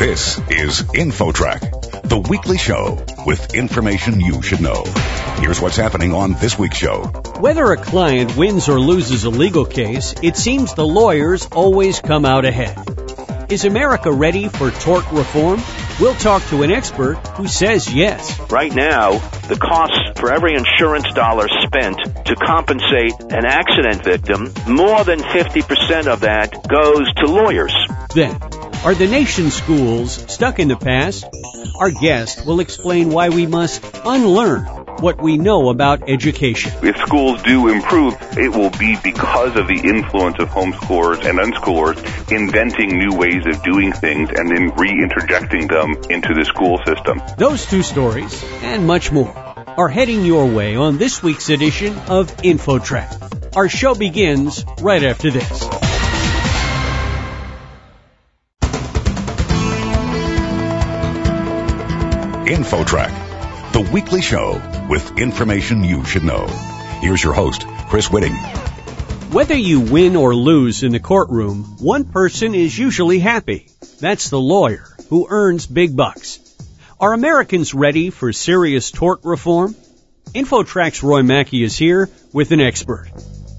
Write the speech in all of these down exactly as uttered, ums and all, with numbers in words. This is InfoTrack, the weekly show with information you should know. Here's what's happening on this week's show. Whether a client wins or loses a legal case, it seems the lawyers always come out ahead. Is America ready for tort reform? We'll talk to an expert who says yes. Right now, the cost for every insurance dollar spent to compensate an accident victim, more than fifty percent of that goes to lawyers. Then, are the nation's schools stuck in the past? Our guest will explain why we must unlearn what we know about education. If schools do improve, it will be because of the influence of homeschoolers and unschoolers inventing new ways of doing things and then reinterjecting them into the school system. Those two stories and much more are heading your way on this week's edition of InfoTrack. Our show begins right after this. InfoTrack, the weekly show with information you should know. Here's your host, Chris Whitting. Whether you win or lose in the courtroom, one person is usually happy. That's the lawyer who earns big bucks. Are Americans ready for serious tort reform? InfoTrack's Roy Mackey is here with an expert.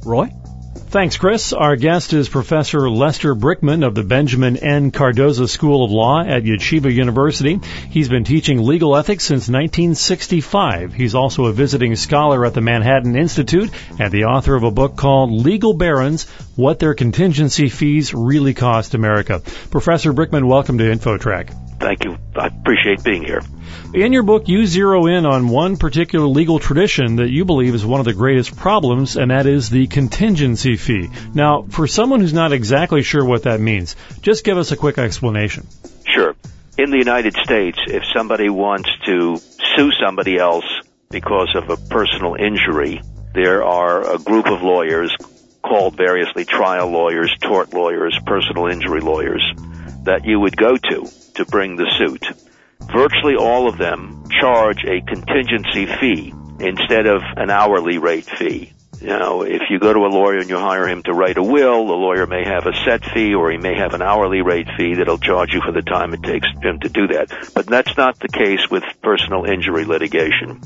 Roy? Thanks, Chris. Our guest is Professor Lester Brickman of the Benjamin N. Cardozo School of Law at Yeshiva University. He's been teaching legal ethics since nineteen sixty-five. He's also a visiting scholar at the Manhattan Institute and the author of a book called Legal Barons, What Their Contingency Fees Really Cost America. Professor Brickman, welcome to InfoTrack. Thank you. I appreciate being here. In your book, you zero in on one particular legal tradition that you believe is one of the greatest problems, and that is the contingency fee. Now, for someone who's not exactly sure what that means, just give us a quick explanation. Sure. In the United States, if somebody wants to sue somebody else because of a personal injury, there are a group of lawyers called variously trial lawyers, tort lawyers, personal injury lawyers, that you would go to to bring the suit. Virtually all of them charge a contingency fee instead of an hourly rate fee. You know, if you go to a lawyer and you hire him to write a will, the lawyer may have a set fee or he may have an hourly rate fee that'll charge you for the time it takes him to do that. But that's not the case with personal injury litigation.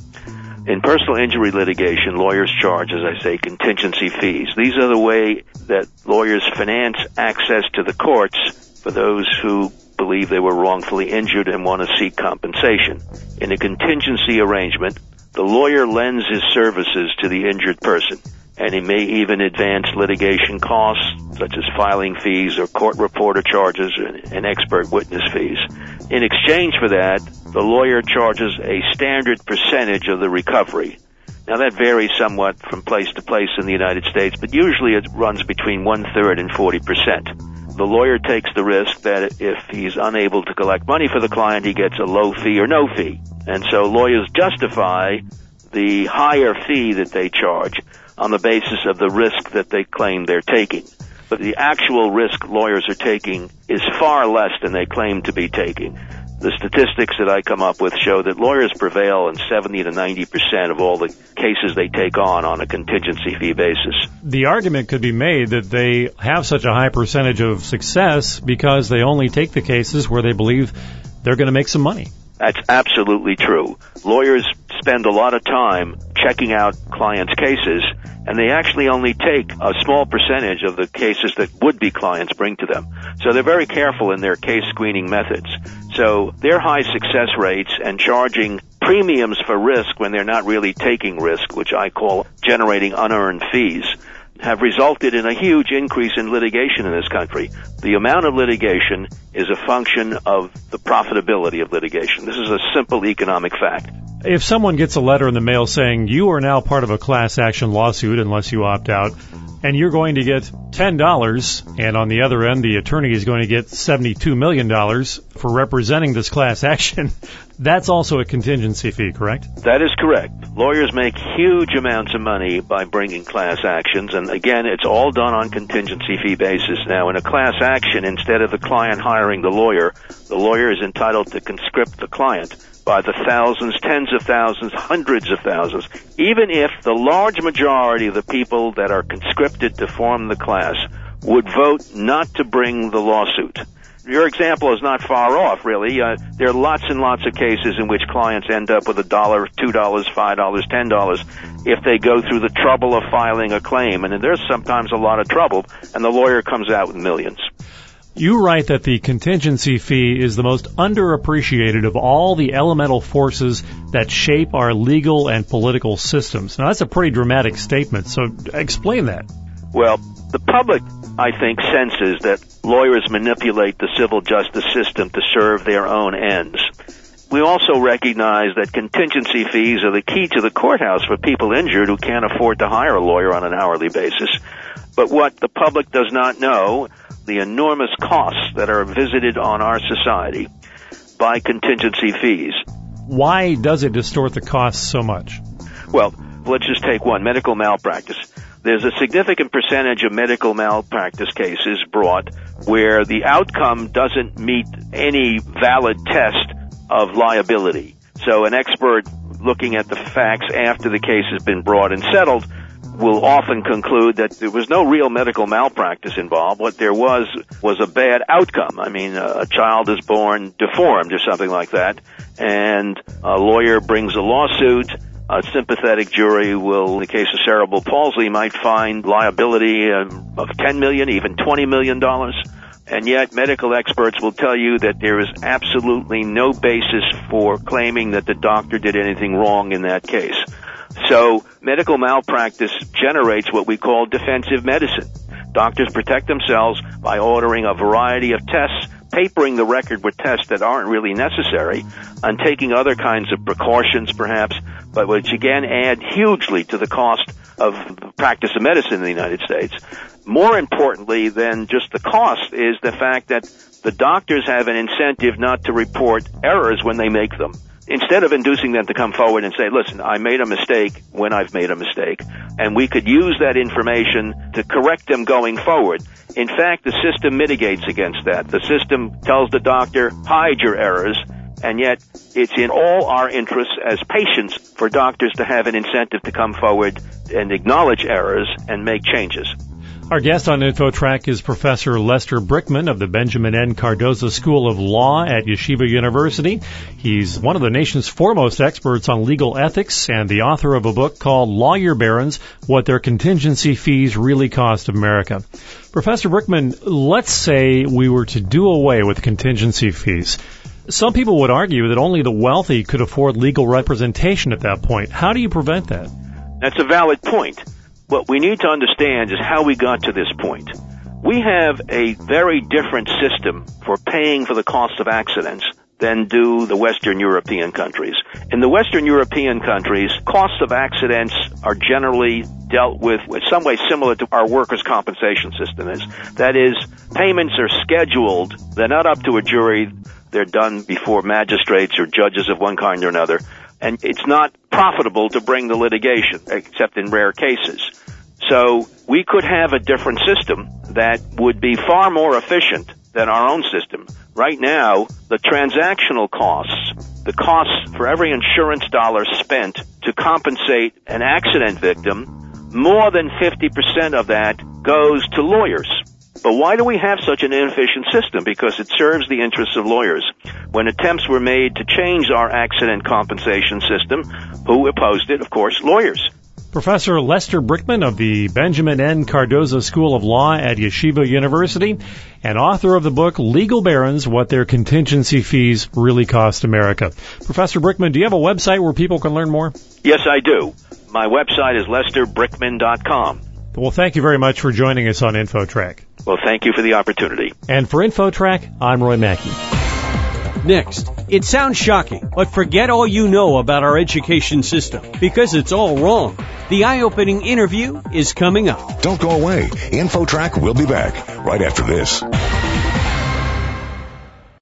In personal injury litigation, lawyers charge, as I say, contingency fees. These are the way that lawyers finance access to the courts for those who believe they were wrongfully injured and want to seek compensation. In a contingency arrangement, the lawyer lends his services to the injured person, and he may even advance litigation costs, such as filing fees or court reporter charges and expert witness fees. In exchange for that, the lawyer charges a standard percentage of the recovery. Now, that varies somewhat from place to place in the United States, but usually it runs between one-third and forty percent. The lawyer takes the risk that if he's unable to collect money for the client, he gets a low fee or no fee. And so lawyers justify the higher fee that they charge on the basis of the risk that they claim they're taking. But the actual risk lawyers are taking is far less than they claim to be taking. The statistics that I come up with show that lawyers prevail in seventy to ninety percent of all the cases they take on on a contingency fee basis. The argument could be made that they have such a high percentage of success because they only take the cases where they believe they're going to make some money. That's absolutely true. Lawyers spend a lot of time checking out clients' cases, and they actually only take a small percentage of the cases that would-be clients bring to them. So they're very careful in their case screening methods. So their high success rates and charging premiums for risk when they're not really taking risk, which I call generating unearned fees, have resulted in a huge increase in litigation in this country. The amount of litigation is a function of the profitability of litigation. This is a simple economic fact. If someone gets a letter in the mail saying, you are now part of a class action lawsuit unless you opt out, and you're going to get ten dollars, and on the other end, the attorney is going to get seventy-two million dollars for representing this class action, that's also a contingency fee, correct? That is correct. Lawyers make huge amounts of money by bringing class actions, and again, it's all done on contingency fee basis. Now, in a class action, instead of the client hiring the lawyer, the lawyer is entitled to conscript the client by the thousands, tens of thousands, hundreds of thousands, even if the large majority of the people that are conscripted to form the class would vote not to bring the lawsuit. Your example is not far off, really. Uh, there are lots and lots of cases in which clients end up with a dollar, two dollars, five dollars, ten dollars if they go through the trouble of filing a claim. And there's sometimes a lot of trouble, and the lawyer comes out with millions. You write that the contingency fee is the most underappreciated of all the elemental forces that shape our legal and political systems. Now, that's a pretty dramatic statement, so explain that. Well, the public, I think, senses that lawyers manipulate the civil justice system to serve their own ends. We also recognize that contingency fees are the key to the courthouse for people injured who can't afford to hire a lawyer on an hourly basis. But what the public does not know, the enormous costs that are visited on our society by contingency fees. Why does it distort the costs so much? Well, let's just take one, medical malpractice. There's a significant percentage of medical malpractice cases brought where the outcome doesn't meet any valid test of liability. So an expert looking at the facts after the case has been brought and settled will often conclude that there was no real medical malpractice involved. What there was was a bad outcome. I mean, a child is born deformed or something like that, and a lawyer brings a lawsuit. A sympathetic jury will, in the case of cerebral palsy, might find liability of ten million dollars, even twenty million dollars. And yet medical experts will tell you that there is absolutely no basis for claiming that the doctor did anything wrong in that case. So medical malpractice generates what we call defensive medicine. Doctors protect themselves by ordering a variety of tests, papering the record with tests that aren't really necessary, and taking other kinds of precautions perhaps, but which again add hugely to the cost of the practice of medicine in the United States. More importantly than just the cost is the fact that the doctors have an incentive not to report errors when they make them. Instead of inducing them to come forward and say, listen, I made a mistake when I've made a mistake, and we could use that information to correct them going forward. In fact, the system mitigates against that. The system tells the doctor, hide your errors, and yet it's in all our interests as patients for doctors to have an incentive to come forward and acknowledge errors and make changes. Our guest on InfoTrack is Professor Lester Brickman of the Benjamin N. Cardozo School of Law at Yeshiva University. He's one of the nation's foremost experts on legal ethics and the author of a book called Legal Barons, What Their Contingency Fees Really Cost America. Professor Brickman, let's say we were to do away with contingency fees. Some people would argue that only the wealthy could afford legal representation at that point. How do you prevent that? That's a valid point. What we need to understand is how we got to this point. We have a very different system for paying for the cost of accidents than do the Western European countries. In the Western European countries, costs of accidents are generally dealt with in some way similar to our workers' compensation system is. That is, payments are scheduled. They're not up to a jury. They're done before magistrates or judges of one kind or another. And it's not profitable to bring the litigation, except in rare cases. So we could have a different system that would be far more efficient than our own system. Right now, the transactional costs, the costs for every insurance dollar spent to compensate an accident victim, more than fifty percent of that goes to lawyers. But why do we have such an inefficient system? Because it serves the interests of lawyers. When attempts were made to change our accident compensation system, who opposed it? Of course, lawyers. Professor Lester Brickman of the Benjamin N. Cardozo School of Law at Yeshiva University and author of the book Legal Barons, What Their Contingency Fees Really Cost America. Professor Brickman, do you have a website where people can learn more? Yes, I do. My website is lester brickman dot com. Well, thank you very much for joining us on InfoTrack. Well, thank you for the opportunity. And for InfoTrack, I'm Roy Mackey. Next, it sounds shocking, but forget all you know about our education system, because it's all wrong. The eye-opening interview is coming up. Don't go away. InfoTrack will be back right after this.